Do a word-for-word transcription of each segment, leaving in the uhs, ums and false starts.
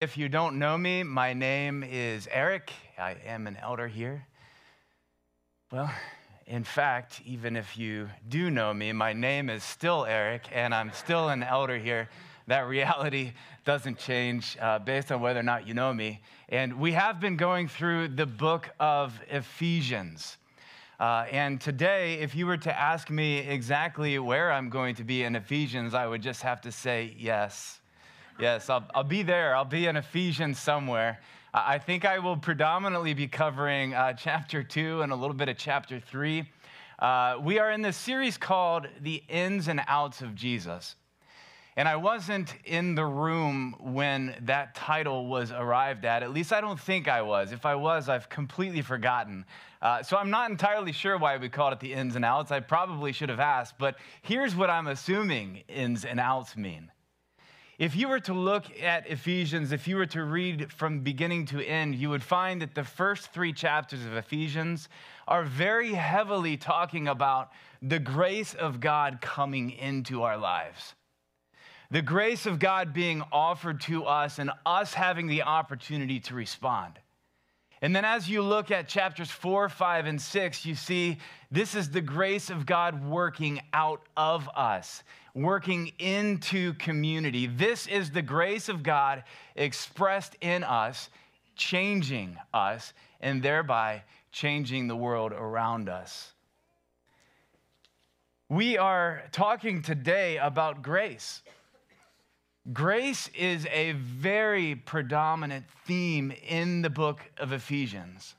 If you don't know me, my name is Eric. I am an elder here. Well, in fact, even if you do know me, my name is still Eric, and I'm still an elder here. That reality doesn't change uh, based on whether or not you know me. And we have been going through the book of Ephesians. Uh, and today, if you were to ask me exactly where I'm going to be in Ephesians, I would just have to say yes. Yes, I'll, I'll be there. I'll be in Ephesians somewhere. I think I will predominantly be covering uh, chapter two and a little bit of chapter three. Uh, we are in this series called The Ins and Outs of Jesus. And I wasn't in the room when that title was arrived at. At least I don't think I was. If I was, I've completely forgotten. Uh, so I'm not entirely sure why we called it The Ins and Outs. I probably should have asked. But here's what I'm assuming ins and outs mean. If you were to look at Ephesians, if you were to read from beginning to end, you would find that the first three chapters of Ephesians are very heavily talking about the grace of God coming into our lives. The grace of God being offered to us and us having the opportunity to respond. And then as you look at chapters four, five, and six, you see this is the grace of God working out of us, working into community. This is the grace of God expressed in us, changing us, and thereby changing the world around us. We are talking today about grace. Grace is a very predominant theme in the book of Ephesians.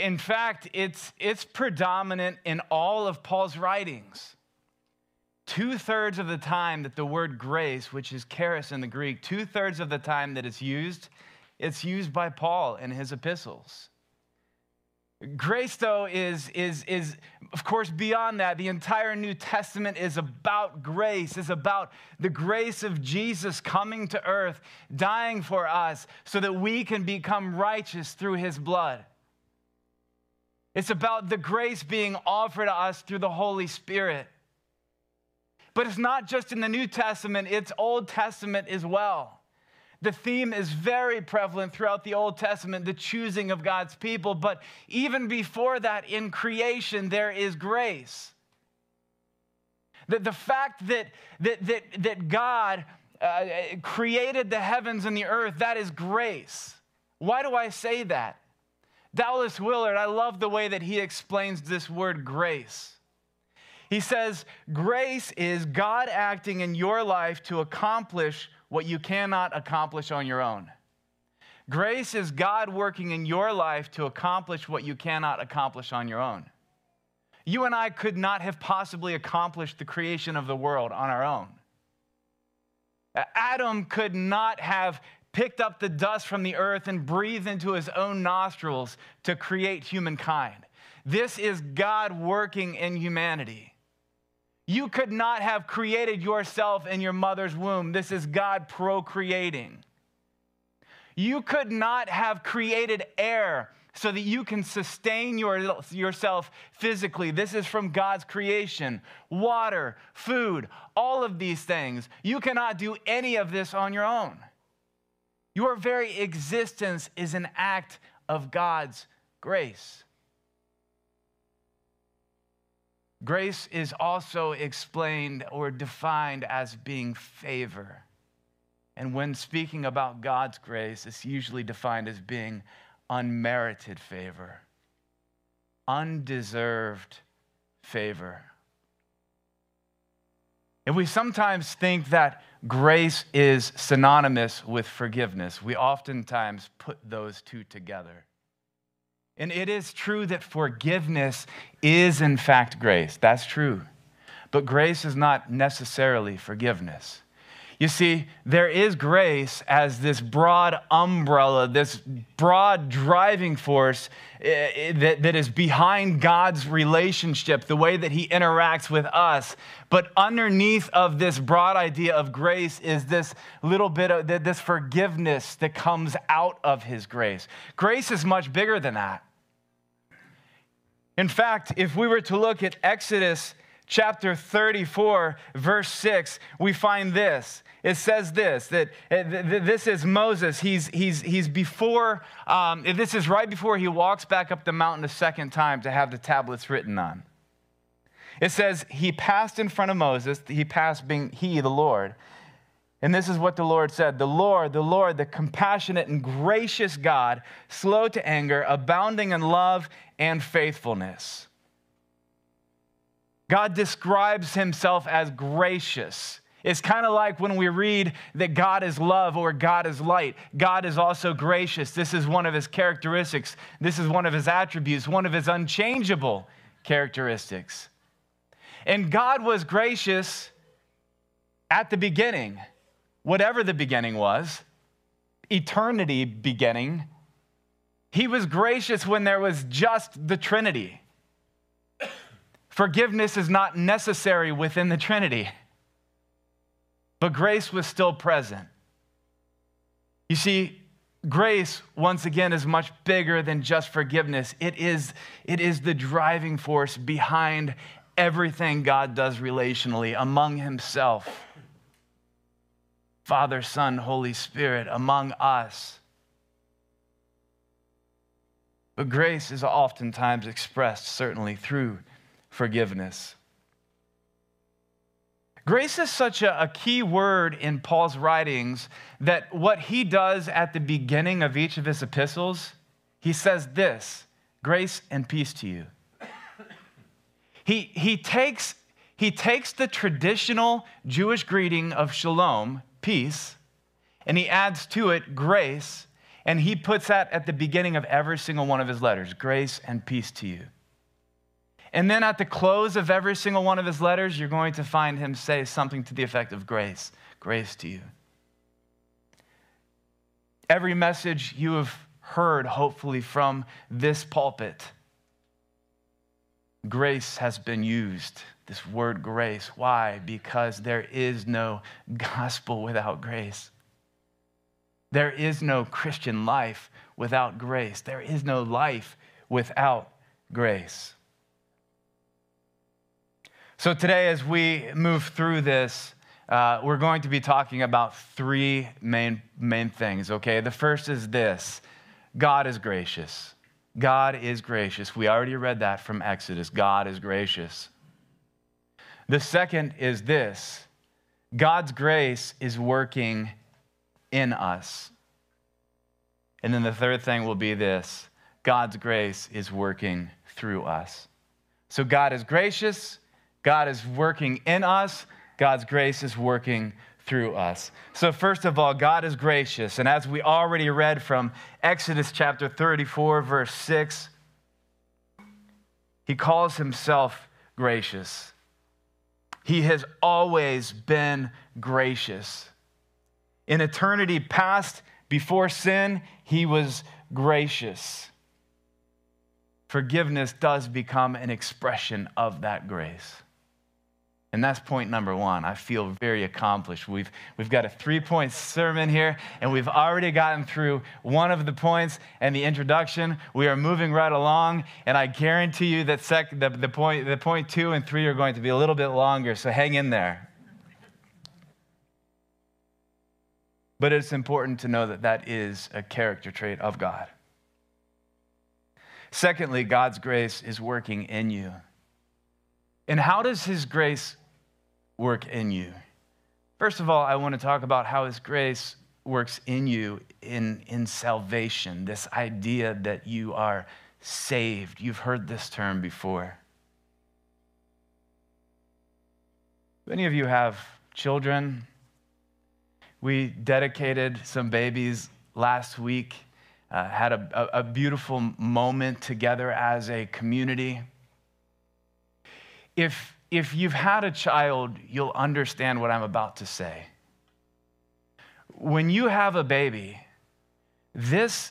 In fact, it's, it's predominant in all of Paul's writings. Two-thirds of the time that the word grace, which is charis in the Greek, two-thirds of the time that it's used, it's used by Paul in his epistles. Grace, though, is, is, is, of course, beyond that. The entire New Testament is about grace, is about the grace of Jesus coming to earth, dying for us so that we can become righteous through his blood. It's about the grace being offered to us through the Holy Spirit. But it's not just in the New Testament, it's Old Testament as well. The theme is very prevalent throughout the Old Testament, the choosing of God's people. But even before that, in creation, there is grace. The, the fact that, that, that, that God uh, created the heavens and the earth, that is grace. Why do I say that? Dallas Willard, I love the way that he explains this word grace. He says, grace is God acting in your life to accomplish what you cannot accomplish on your own. Grace is God working in your life to accomplish what you cannot accomplish on your own. You and I could not have possibly accomplished the creation of the world on our own. Adam could not have picked up the dust from the earth and breathed into his own nostrils to create humankind. This is God working in humanity. You could not have created yourself in your mother's womb. This is God procreating. You could not have created air so that you can sustain your, yourself physically. This is from God's creation. Water, food, all of these things. You cannot do any of this on your own. Your very existence is an act of God's grace. Grace is also explained or defined as being favor. And when speaking about God's grace, it's usually defined as being unmerited favor, undeserved favor. And we sometimes think that grace is synonymous with forgiveness. We oftentimes put those two together. And it is true that forgiveness is, in fact, grace. That's true. But grace is not necessarily forgiveness. You see, there is grace as this broad umbrella, this broad driving force that is behind God's relationship, the way that he interacts with us. But underneath of this broad idea of grace is this little bit of this forgiveness that comes out of his grace. Grace is much bigger than that. In fact, if we were to look at Exodus chapter thirty-four, verse six, we find this. It says this, that this is Moses. He's, he's, he's before, um, this is right before he walks back up the mountain a second time to have the tablets written on. It says, he passed in front of Moses. He passed being he, the Lord. And this is what the Lord said. The Lord, the Lord, the compassionate and gracious God, slow to anger, abounding in love and faithfulness. God describes himself as gracious. It's kind of like when we read that God is love or God is light. God is also gracious. This is one of his characteristics. This is one of his attributes, one of his unchangeable characteristics. And God was gracious at the beginning, whatever the beginning was, eternity beginning. He was gracious when there was just the Trinity. Forgiveness is not necessary within the Trinity, but grace was still present. You see, grace, once again, is much bigger than just forgiveness. It is, it is the driving force behind everything God does relationally among himself, Father, Son, Holy Spirit, among us. But grace is oftentimes expressed, certainly, through forgiveness. Grace is such a, a key word in Paul's writings that what he does at the beginning of each of his epistles, he says this, grace and peace to you. He, he, takes, he takes the traditional Jewish greeting of shalom, peace, and he adds to it grace, and he puts that at the beginning of every single one of his letters, grace and peace to you. And then at the close of every single one of his letters, you're going to find him say something to the effect of grace, grace to you. Every message you have heard, hopefully, from this pulpit, grace has been used, this word grace. Why? Because there is no gospel without grace. There is no Christian life without grace. There is no life without grace. So today, as we move through this, uh, we're going to be talking about three main, main things, okay? The first is this, God is gracious. God is gracious. We already read that from Exodus. God is gracious. The second is this, God's grace is working in us. And then the third thing will be this, God's grace is working through us. So God is gracious. God is working in us. God's grace is working through us. So first of all, God is gracious. And as we already read from Exodus chapter thirty-four, verse six, he calls himself gracious. He has always been gracious. In eternity past, before sin, he was gracious. Forgiveness does become an expression of that grace. And that's point number one. I feel very accomplished. We've, we've got a three-point sermon here, and we've already gotten through one of the points and the introduction. We are moving right along, and I guarantee you that sec, the, the, point, the point two and three are going to be a little bit longer, so hang in there. But it's important to know that that is a character trait of God. Secondly, God's grace is working in you. And how does his grace work in you? First of all, I want to talk about how his grace works in you in, in salvation, this idea that you are saved. You've heard this term before. Many of you have children. We dedicated some babies last week, uh, had a, a, a beautiful moment together as a community. If, if you've had a child, you'll understand what I'm about to say. When you have a baby, this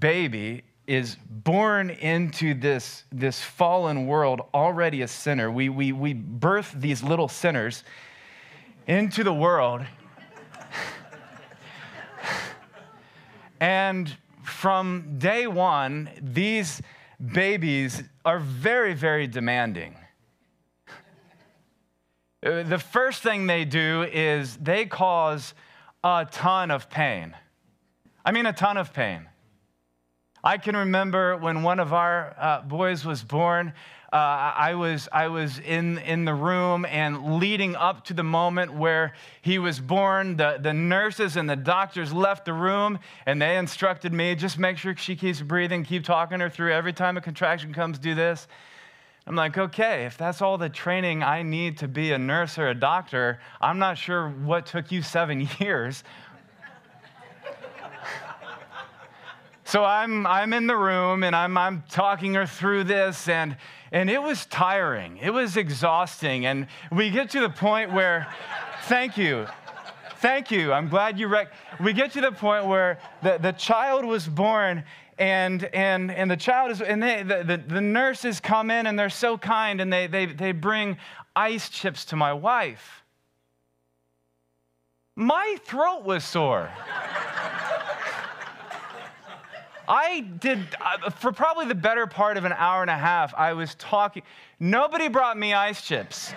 baby is born into this, this fallen world, already a sinner. We, we, we birth these little sinners into the world. And from day one, these babies are very, very demanding. The first thing they do is they cause a ton of pain. I mean, a ton of pain. I can remember when one of our uh, boys was born, uh, I was, I was in, in the room, and leading up to the moment where he was born, the, the nurses and the doctors left the room, and they instructed me, just make sure she keeps breathing, keep talking her through. Every time a contraction comes, do this. I'm like, okay, if that's all the training I need to be a nurse or a doctor, I'm not sure what took you seven years. So I'm I'm in the room, and I'm I'm talking her through this, and and it was tiring. It was exhausting, and we get to the point where, thank you, thank you. I'm glad you rec- we get to the point where the, the child was born. And and and the child is and they, the, the nurses come in, and they're so kind, and they they they bring ice chips to my wife. My throat was sore. I did for probably the better part of an hour and a half. I was talking. Nobody brought me ice chips.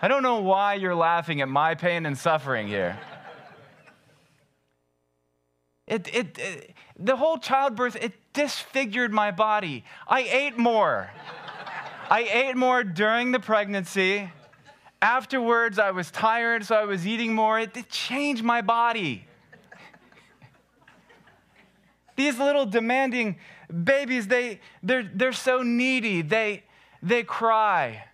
I don't know why you're laughing at my pain and suffering here. It, it, it, the whole childbirth, it disfigured my body. I ate more. I ate more during the pregnancy. Afterwards, I was tired, so I was eating more. It, it changed my body. These little demanding babies, they, they're, they're so needy. They, they cry.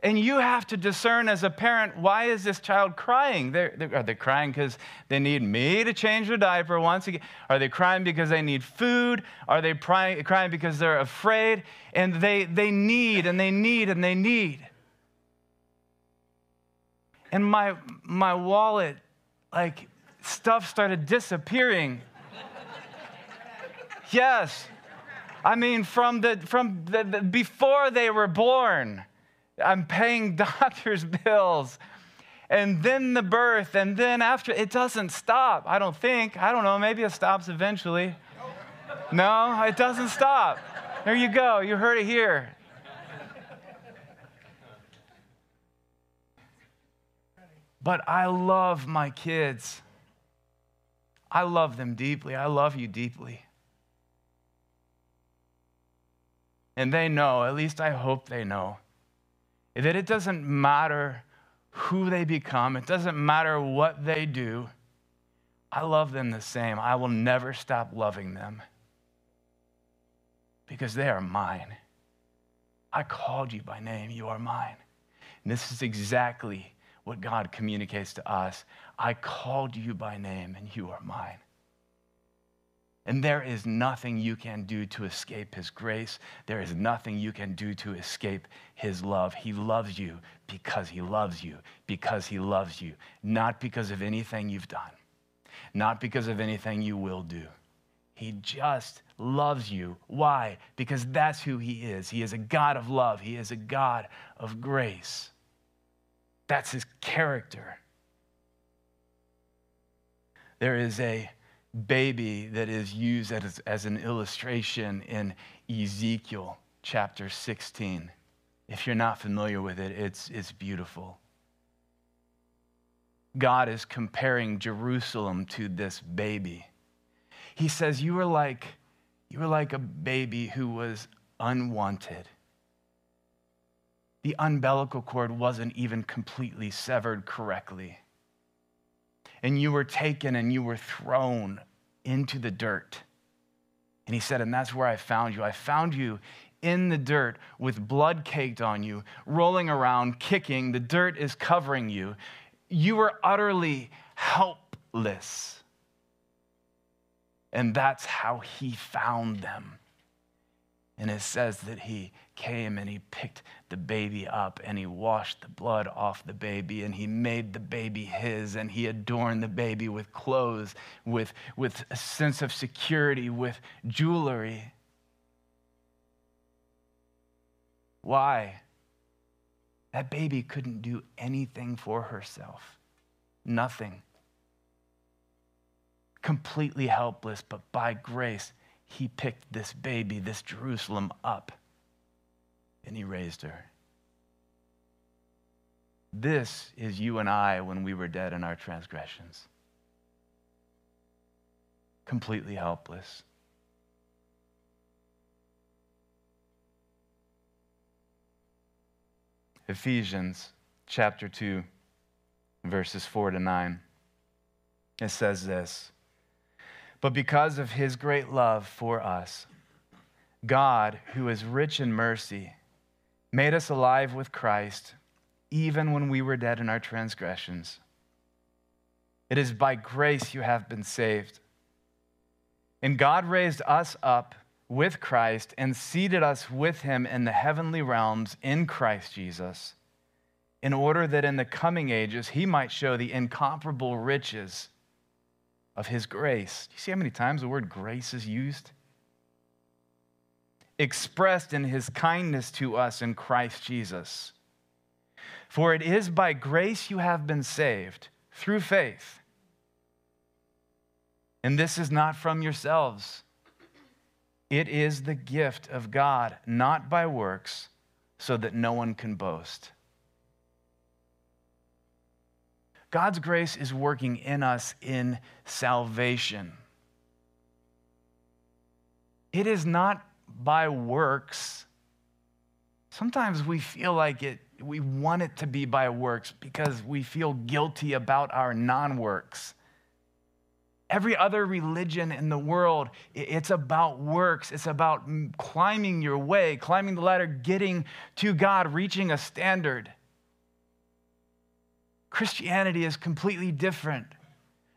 And you have to discern as a parent, why is this child crying? They're, they're, are they crying because they need me to change their diaper once again? Are they crying because they need food? Are they pry- crying because they're afraid? And they, they need, and they need, and they need. And my, my wallet, like, stuff started disappearing. Yes. I mean, from the from the, the, before they were born. I'm paying doctor's bills, and then the birth, and then after. It doesn't stop, I don't think. I don't know, maybe it stops eventually. No, it doesn't stop. There you go, you heard it here. But I love my kids. I love them deeply. I love you deeply. And they know, at least I hope they know, that it doesn't matter who they become. It doesn't matter what they do. I love them the same. I will never stop loving them because they are mine. I called you by name. You are mine. And this is exactly what God communicates to us. I called you by name, and you are mine. And there is nothing you can do to escape his grace. There is nothing you can do to escape his love. He loves you because he loves you, because he loves you, not because of anything you've done, not because of anything you will do. He just loves you. Why? Because that's who he is. He is a God of love. He is a God of grace. That's his character. There is a baby that is used as, as an illustration in Ezekiel chapter sixteen. If you're not familiar with it, it's, it's beautiful. God is comparing Jerusalem to this baby. He says, you were like, you were like a baby who was unwanted. The umbilical cord wasn't even completely severed correctly. And you were taken and you were thrown into the dirt. And he said, and that's where I found you. I found you in the dirt with blood caked on you, rolling around, kicking. The dirt is covering you. You were utterly helpless. And that's how he found them. And it says that he came and he picked the baby up and he washed the blood off the baby and he made the baby his and he adorned the baby with clothes, with, with a sense of security, with jewelry. Why? That baby couldn't do anything for herself. Nothing. Completely helpless, but by grace, he picked this baby, this Jerusalem, up, and he raised her. This is you and I when we were dead in our transgressions. Completely helpless. Ephesians chapter two, verses four to nine. It says this, "But because of his great love for us, God, who is rich in mercy, made us alive with Christ, even when we were dead in our transgressions. It is by grace you have been saved. And God raised us up with Christ and seated us with him in the heavenly realms in Christ Jesus, in order that in the coming ages he might show the incomparable riches of his grace." Do you see how many times the word grace is used? "Expressed in his kindness to us in Christ Jesus. For it is by grace you have been saved, through faith. And this is not from yourselves. It is the gift of God, not by works, so that no one can boast." God's grace is working in us in salvation. It is not by works. Sometimes we feel like it, we want it to be by works because we feel guilty about our non-works. Every other religion in the world, it's about works. It's about climbing your way, climbing the ladder, getting to God, reaching a standard. Christianity is completely different.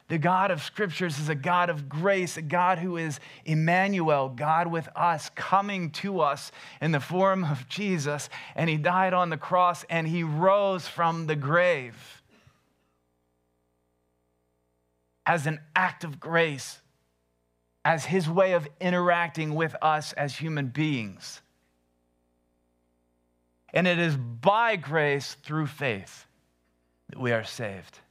The God of Scriptures is a God of grace, a God who is Emmanuel, God with us, coming to us in the form of Jesus, and he died on the cross, and he rose from the grave as an act of grace, as his way of interacting with us as human beings. And it is by grace through faith that we are saved.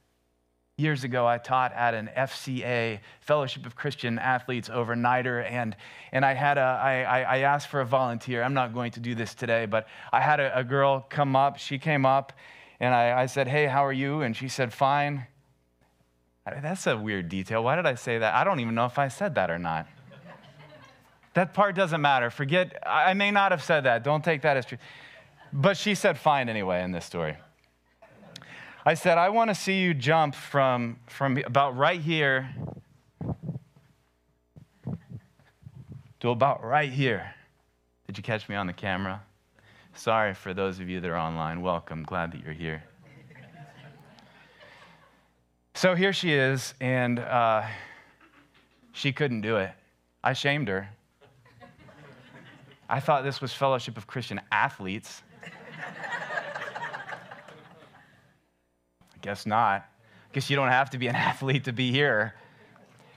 Years ago, I taught at an F C A, Fellowship of Christian Athletes, overnighter, and, and I had a, I, I asked for a volunteer. I'm not going to do this today, but I had a, a girl come up. She came up, and I, I said, "Hey, how are you?" And she said, "Fine." That's a weird detail. Why did I say that? I don't even know if I said that or not. That part doesn't matter. Forget, I may not have said that. Don't take that as true. But she said fine anyway in this story. I said, "I want to see you jump from, from about right here to about right here." Did you catch me on the camera? Sorry for those of you that are online. Welcome. Glad that you're here. So here she is, and uh, she couldn't do it. I shamed her. I thought this was Fellowship of Christian Athletes. Guess not. Guess you don't have to be an athlete to be here.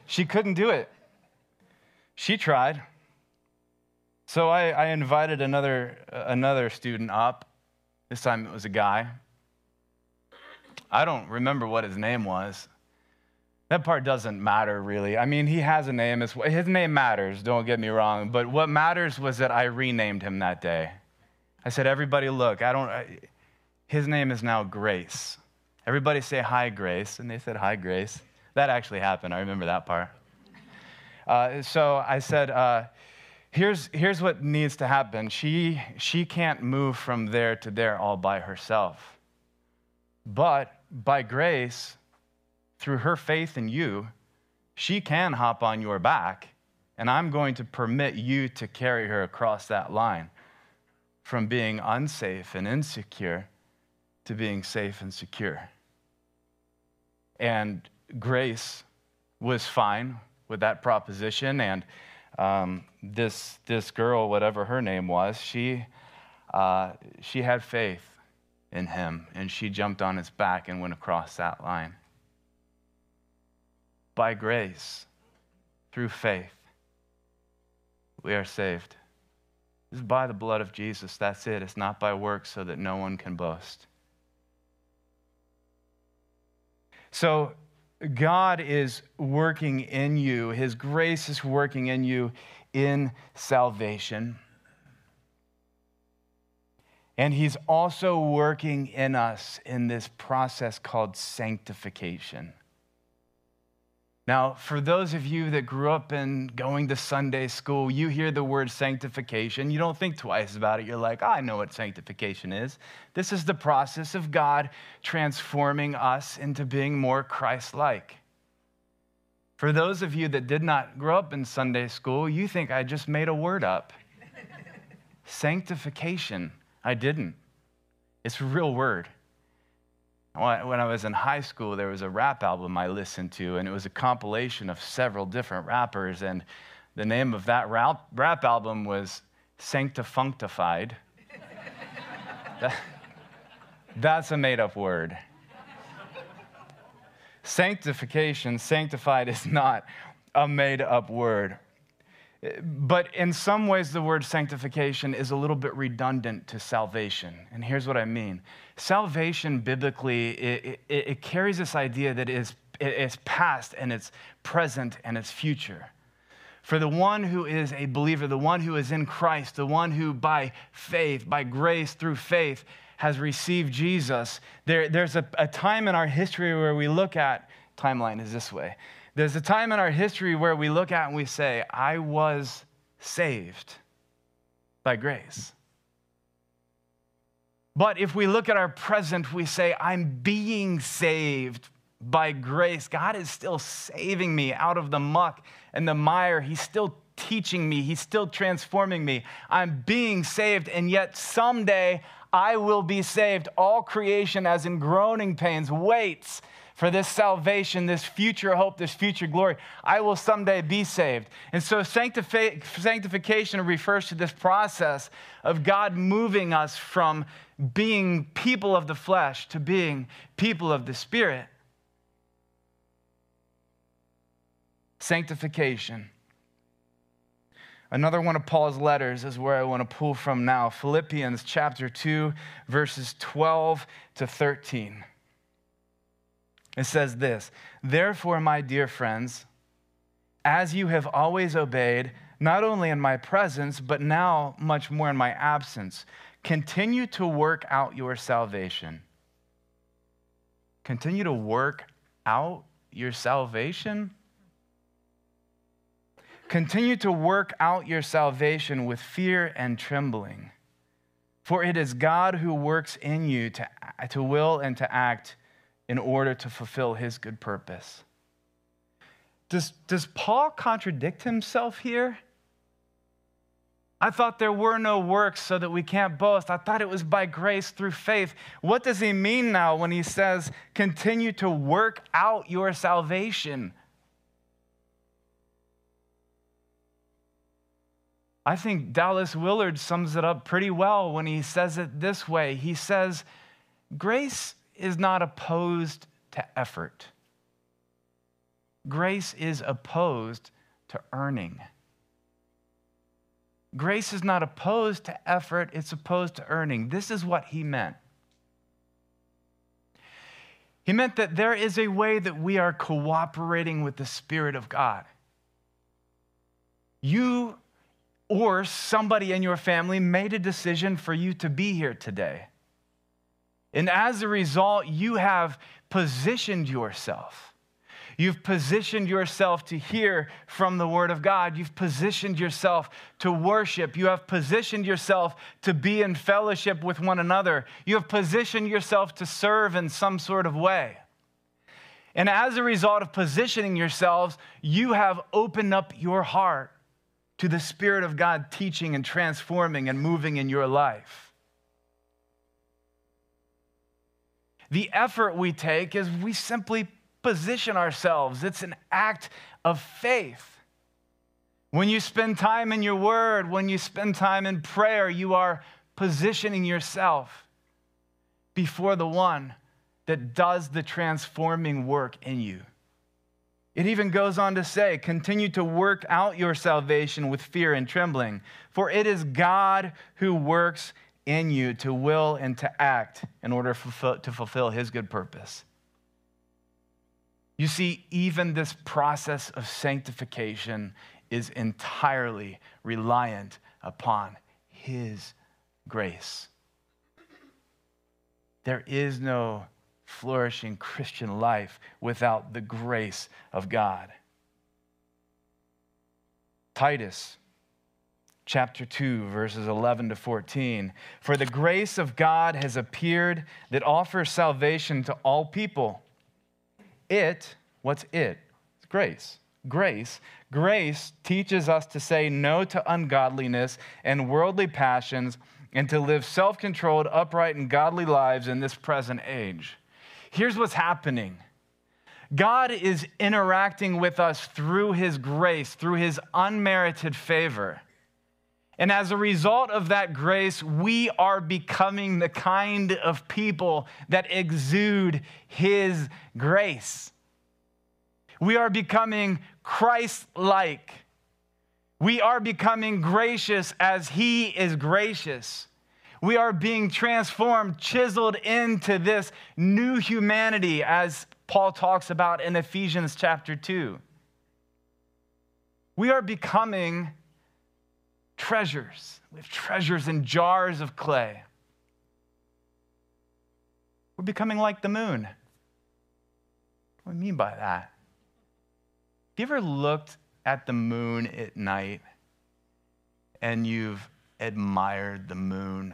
She couldn't do it. She tried. So I, I invited another uh, another student up. This time it was a guy. I don't remember what his name was. That part doesn't matter, really. I mean, he has a name. His name matters, don't get me wrong. But what matters was that I renamed him that day. I said, "Everybody, look, I don't... I, his name is now Grace. Everybody say, 'Hi, Grace.'" And they said, "Hi, Grace." That actually happened. I remember that part. Uh, so I said, uh, here's, here's what needs to happen. She, she can't move from there to there all by herself. But by grace, through her faith in you, she can hop on your back, and I'm going to permit you to carry her across that line from being unsafe and insecure to being safe and secure." And Grace was fine with that proposition, and um, this this girl, whatever her name was, she uh, she had faith in him, and she jumped on his back and went across that line. By grace, through faith, we are saved. This is by the blood of Jesus. That's it. It's not by works, so that no one can boast. So God is working in you. His grace is working in you in salvation. And he's also working in us in this process called sanctification. Now, for those of you that grew up in going to Sunday school, you hear the word sanctification. You don't think twice about it. You're like, oh, I know what sanctification is. This is the process of God transforming us into being more Christ-like. For those of you that did not grow up in Sunday school, you think I just made a word up. Sanctification. I didn't. It's a real word. When I was in high school, there was a rap album I listened to, and it was a compilation of several different rappers, and the name of that rap, rap album was Sanctifunctified. that, that's a made-up word. Sanctification, sanctified, is not a made-up word. But in some ways, the word sanctification is a little bit redundant to salvation. And here's what I mean. Salvation, biblically, it, it, it carries this idea that it is, it's past and it's present and it's future. For the one who is a believer, the one who is in Christ, the one who by faith, by grace through faith, has received Jesus, there, there's a, a time in our history where we look at, timeline is this way, There's a time in our history where we look at and we say, I was saved by grace. But if we look at our present, we say, I'm being saved by grace. God is still saving me out of the muck and the mire. He's still teaching me. He's still transforming me. I'm being saved, and yet someday I will be saved. All creation, as in groaning pains, waits for this salvation, this future hope, this future glory. I will someday be saved. And so sanctifi- sanctification refers to this process of God moving us from being people of the flesh to being people of the Spirit. Sanctification. Another one of Paul's letters is where I want to pull from now. Philippians chapter two, verses twelve to thirteen. It says this, therefore, my dear friends, as you have always obeyed, not only in my presence, but now much more in my absence, continue to work out your salvation. Continue to work out your salvation? Continue to work out your salvation with fear and trembling, for it is God who works in you to, to will and to act in order to fulfill his good purpose. Does, does Paul contradict himself here? I thought there were no works so that we can't boast. I thought it was by grace through faith. What does he mean now when he says, continue to work out your salvation? I think Dallas Willard sums it up pretty well when he says it this way. He says, grace is not opposed to effort. Grace is opposed to earning. Grace is not opposed to effort, it's opposed to earning. This is what he meant. He meant that there is a way that we are cooperating with the Spirit of God. You or somebody in your family made a decision for you to be here today. And as a result, you have positioned yourself. You've positioned yourself to hear from the Word of God. You've positioned yourself to worship. You have positioned yourself to be in fellowship with one another. You have positioned yourself to serve in some sort of way. And as a result of positioning yourselves, you have opened up your heart to the Spirit of God teaching and transforming and moving in your life. The effort we take is we simply position ourselves. It's an act of faith. When you spend time in your word, when you spend time in prayer, you are positioning yourself before the one that does the transforming work in you. It even goes on to say, continue to work out your salvation with fear and trembling, for it is God who works in you to will and to act in order to fulfill his good purpose. You see, even this process of sanctification is entirely reliant upon his grace. There is no flourishing Christian life without the grace of God. Titus chapter two, verses eleven to fourteen. For the grace of God has appeared that offers salvation to all people. It, what's it? It's grace. Grace. Grace teaches us to say no to ungodliness and worldly passions and to live self-controlled, upright, and godly lives in this present age. Here's what's happening. God is interacting with us through his grace, through his unmerited favor. And as a result of that grace, we are becoming the kind of people that exude his grace. We are becoming Christ-like. We are becoming gracious as he is gracious. We are being transformed, chiseled into this new humanity, as Paul talks about in Ephesians chapter two. We are becoming treasures. We have treasures in jars of clay. We're becoming like the moon. What do I mean by that? Have you ever looked at the moon at night and you've admired the moon?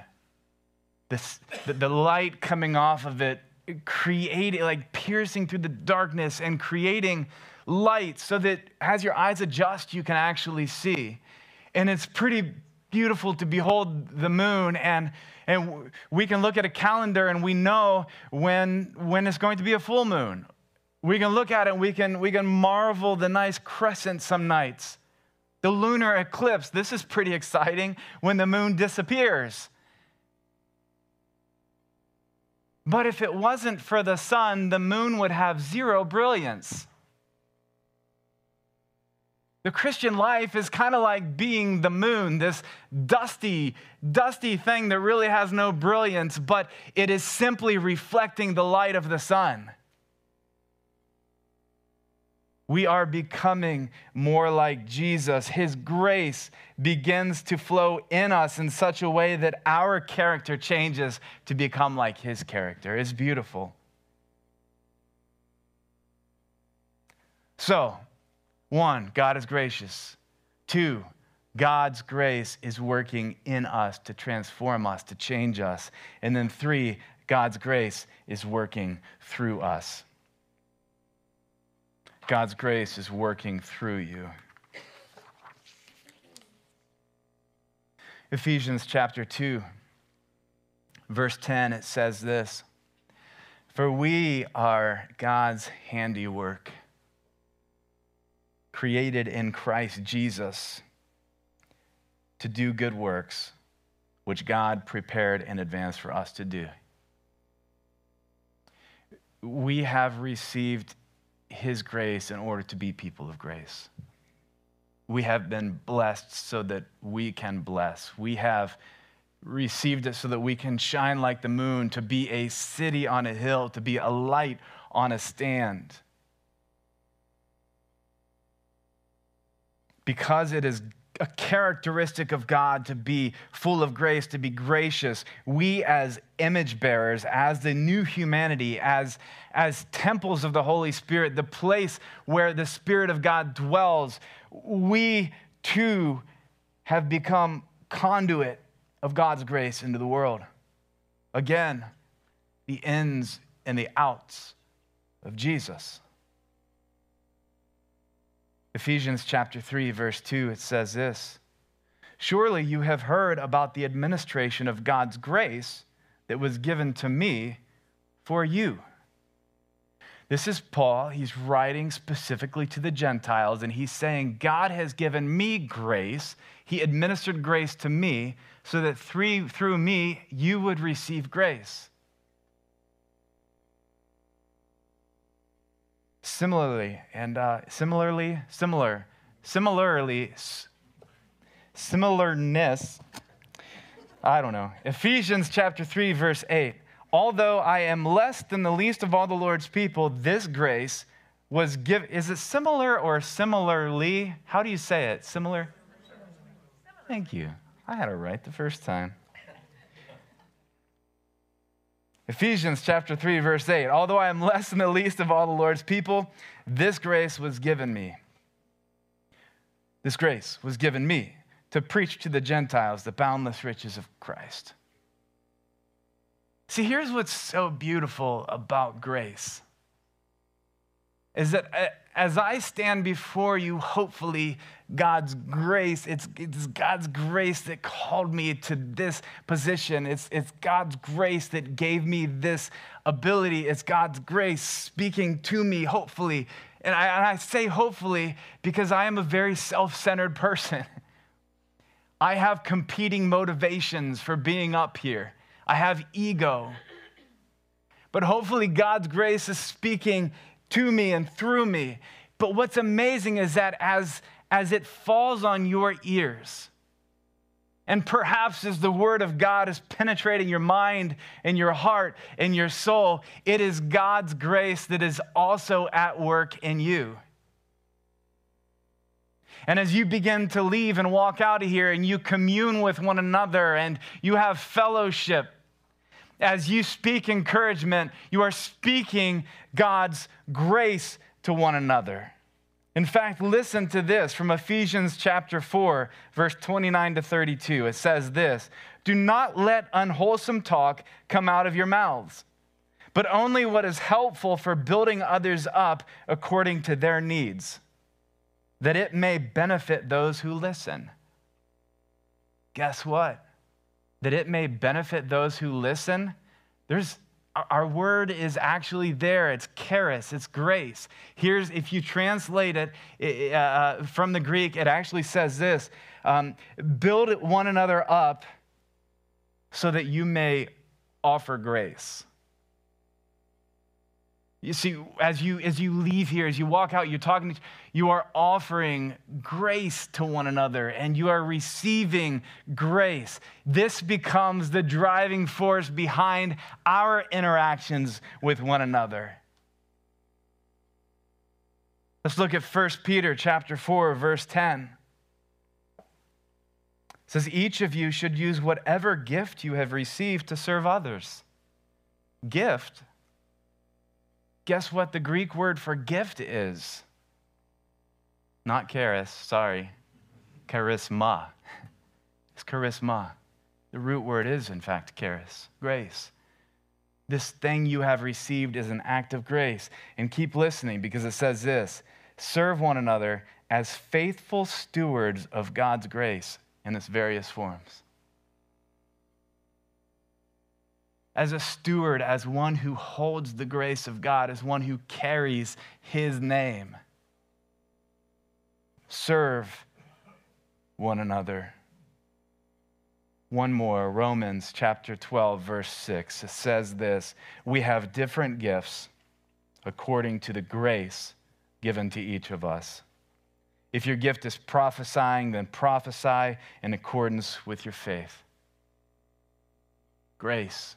This, the, the light coming off of it, creating, like piercing through the darkness and creating light so that as your eyes adjust, you can actually see. And it's pretty beautiful to behold the moon, and, and we can look at a calendar and we know when, when it's going to be a full moon. We can look at it and we can, we can marvel the nice crescent some nights. The lunar eclipse, this is pretty exciting when the moon disappears. But if it wasn't for the sun, the moon would have zero brilliance. The Christian life is kind of like being the moon, this dusty, dusty thing that really has no brilliance, but it is simply reflecting the light of the sun. We are becoming more like Jesus. His grace begins to flow in us in such a way that our character changes to become like his character. It's beautiful. So, one, God is gracious. Two, God's grace is working in us to transform us, to change us. And then three, God's grace is working through us. God's grace is working through you. Ephesians chapter two, verse ten, it says this, for we are God's handiwork, created in Christ Jesus to do good works, which God prepared in advance for us to do. We have received his grace in order to be people of grace. We have been blessed so that we can bless. We have received it so that we can shine like the moon, to be a city on a hill, to be a light on a stand. Because it is a characteristic of God to be full of grace, to be gracious, we as image bearers, as the new humanity, as, as temples of the Holy Spirit, the place where the Spirit of God dwells, we too have become conduit of God's grace into the world. Again, the ins and the outs of Jesus. Ephesians chapter three, verse two, it says this, surely you have heard about the administration of God's grace that was given to me for you. This is Paul. He's writing specifically to the Gentiles, and he's saying, God has given me grace. He administered grace to me so that through me, you would receive grace. Similarly, and uh, similarly, similar, similarly, similarness, I don't know. Ephesians chapter three, verse eight. Although I am less than the least of all the Lord's people, this grace was given. Is it similar or similarly? How do you say it? Similar? Thank you. I had it right the first time. Ephesians chapter three, verse eight, although I am less than the least of all the Lord's people, this grace was given me. This grace was given me to preach to the Gentiles the boundless riches of Christ. See, here's what's so beautiful about grace, is that as I stand before you, hopefully God's grace, it's, it's God's grace that called me to this position. It's, it's God's grace that gave me this ability. It's God's grace speaking to me, hopefully. And I, and I say hopefully because I am a very self-centered person. I have competing motivations for being up here. I have ego, but hopefully God's grace is speaking to me and through me. But what's amazing is that as, as it falls on your ears, and perhaps as the word of God is penetrating your mind and your heart and your soul, it is God's grace that is also at work in you. And as you begin to leave and walk out of here and you commune with one another and you have fellowship, as you speak encouragement, you are speaking God's grace to one another. In fact, listen to this from Ephesians chapter four, verse twenty-nine to thirty-two. It says this, do not let unwholesome talk come out of your mouths, but only what is helpful for building others up according to their needs, that it may benefit those who listen. Guess what? That it may benefit those who listen. There's, our word is actually there. It's charis, it's grace. Here's, if you translate it uh, from the Greek, it actually says this, um, build one another up so that you may offer grace. You see, as you as you leave here, as you walk out, you're talking, you are offering grace to one another, and you are receiving grace. This becomes the driving force behind our interactions with one another. Let's look at First Peter chapter four, verse ten. It says, each of you should use whatever gift you have received to serve others. Gift. Guess what the Greek word for gift is? Not charis, sorry. Charisma. It's charisma. The root word is, in fact, charis, grace. This thing you have received is an act of grace. And keep listening because it says this, serve one another as faithful stewards of God's grace in its various forms. As a steward, as one who holds the grace of God, as one who carries his name. Serve one another. One more, Romans chapter twelve, verse six. It says this, we have different gifts according to the grace given to each of us. If your gift is prophesying, then prophesy in accordance with your faith. Grace.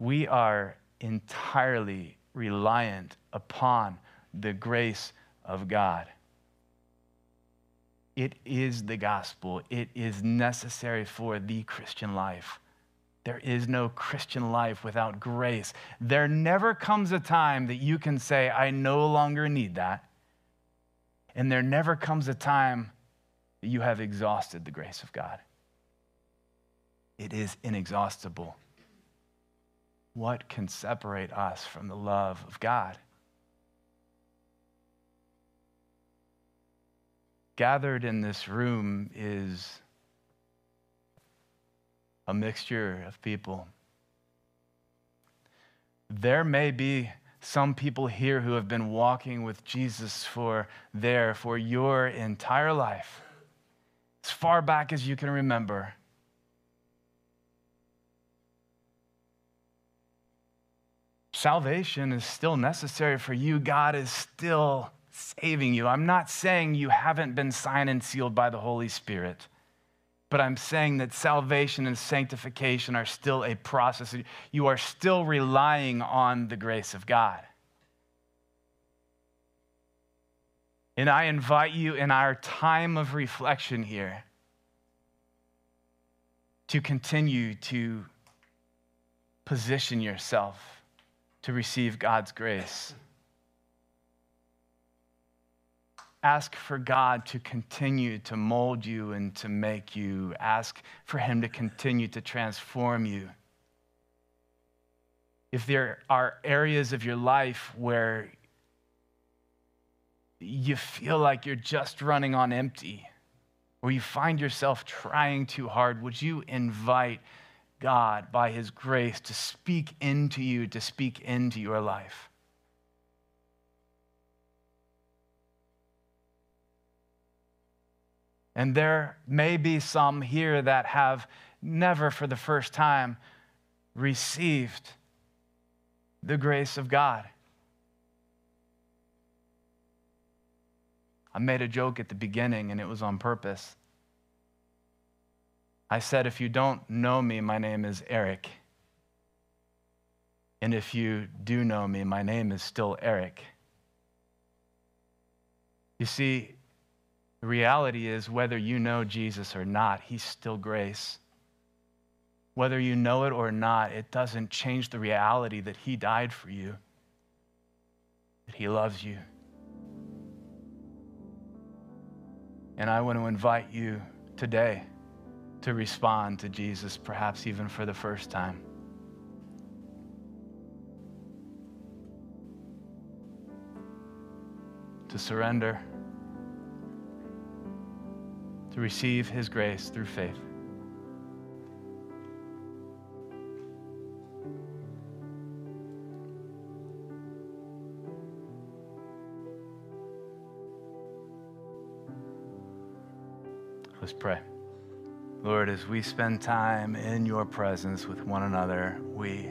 We are entirely reliant upon the grace of God. It is the gospel. It is necessary for the Christian life. There is no Christian life without grace. There never comes a time that you can say, I no longer need that. And there never comes a time that you have exhausted the grace of God. It is inexhaustible. What can separate us from the love of God? Gathered in this room is a mixture of people. There may be some people here who have been walking with Jesus for their, for your entire life, as far back as you can remember. Salvation is still necessary for you. God is still saving you. I'm not saying you haven't been signed and sealed by the Holy Spirit, but I'm saying that salvation and sanctification are still a process. You are still relying on the grace of God. And I invite you in our time of reflection here to continue to position yourself to receive God's grace. Ask for God to continue to mold you and to make you. Ask for him to continue to transform you. If there are areas of your life where you feel like you're just running on empty, or you find yourself trying too hard, would you invite God by his grace to speak into you, to speak into your life? And there may be some here that have never for the first time received the grace of God. I made a joke at the beginning, and it was on purpose. I said, if you don't know me, my name is Eric. And if you do know me, my name is still Eric. You see, the reality is whether you know Jesus or not, he's still grace. Whether you know it or not, it doesn't change the reality that he died for you, that he loves you. And I want to invite you today to respond to Jesus, perhaps even for the first time. To surrender. To receive his grace through faith. Let's pray. Lord, as we spend time in your presence with one another, we,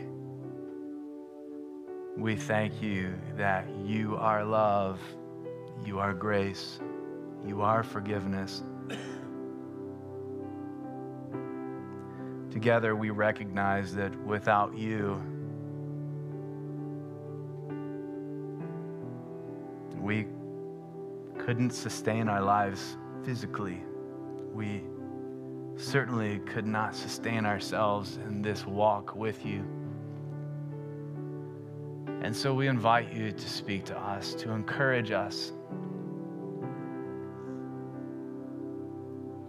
we thank you that you are love, you are grace, you are forgiveness. Together, we recognize that without you, we couldn't sustain our lives physically. We certainly could not sustain ourselves in this walk with you. And so we invite you to speak to us, to encourage us.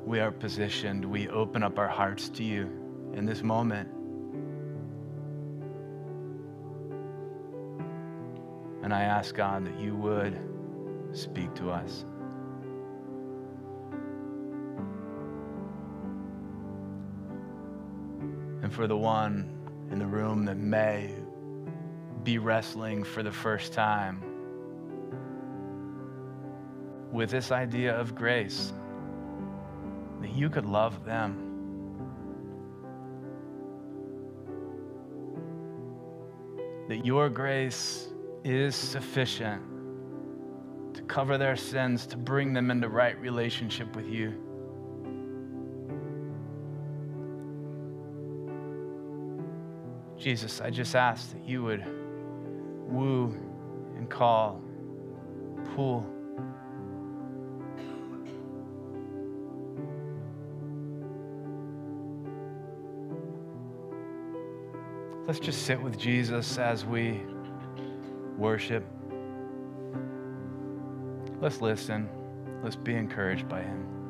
We are positioned. We open up our hearts to you in this moment. And I ask God that you would speak to us. And for the one in the room that may be wrestling for the first time with this idea of grace, that you could love them. That your grace is sufficient to cover their sins, to bring them into right relationship with you. Jesus, I just ask that you would woo and call, pull. Let's just sit with Jesus as we worship. Let's listen. Let's be encouraged by him.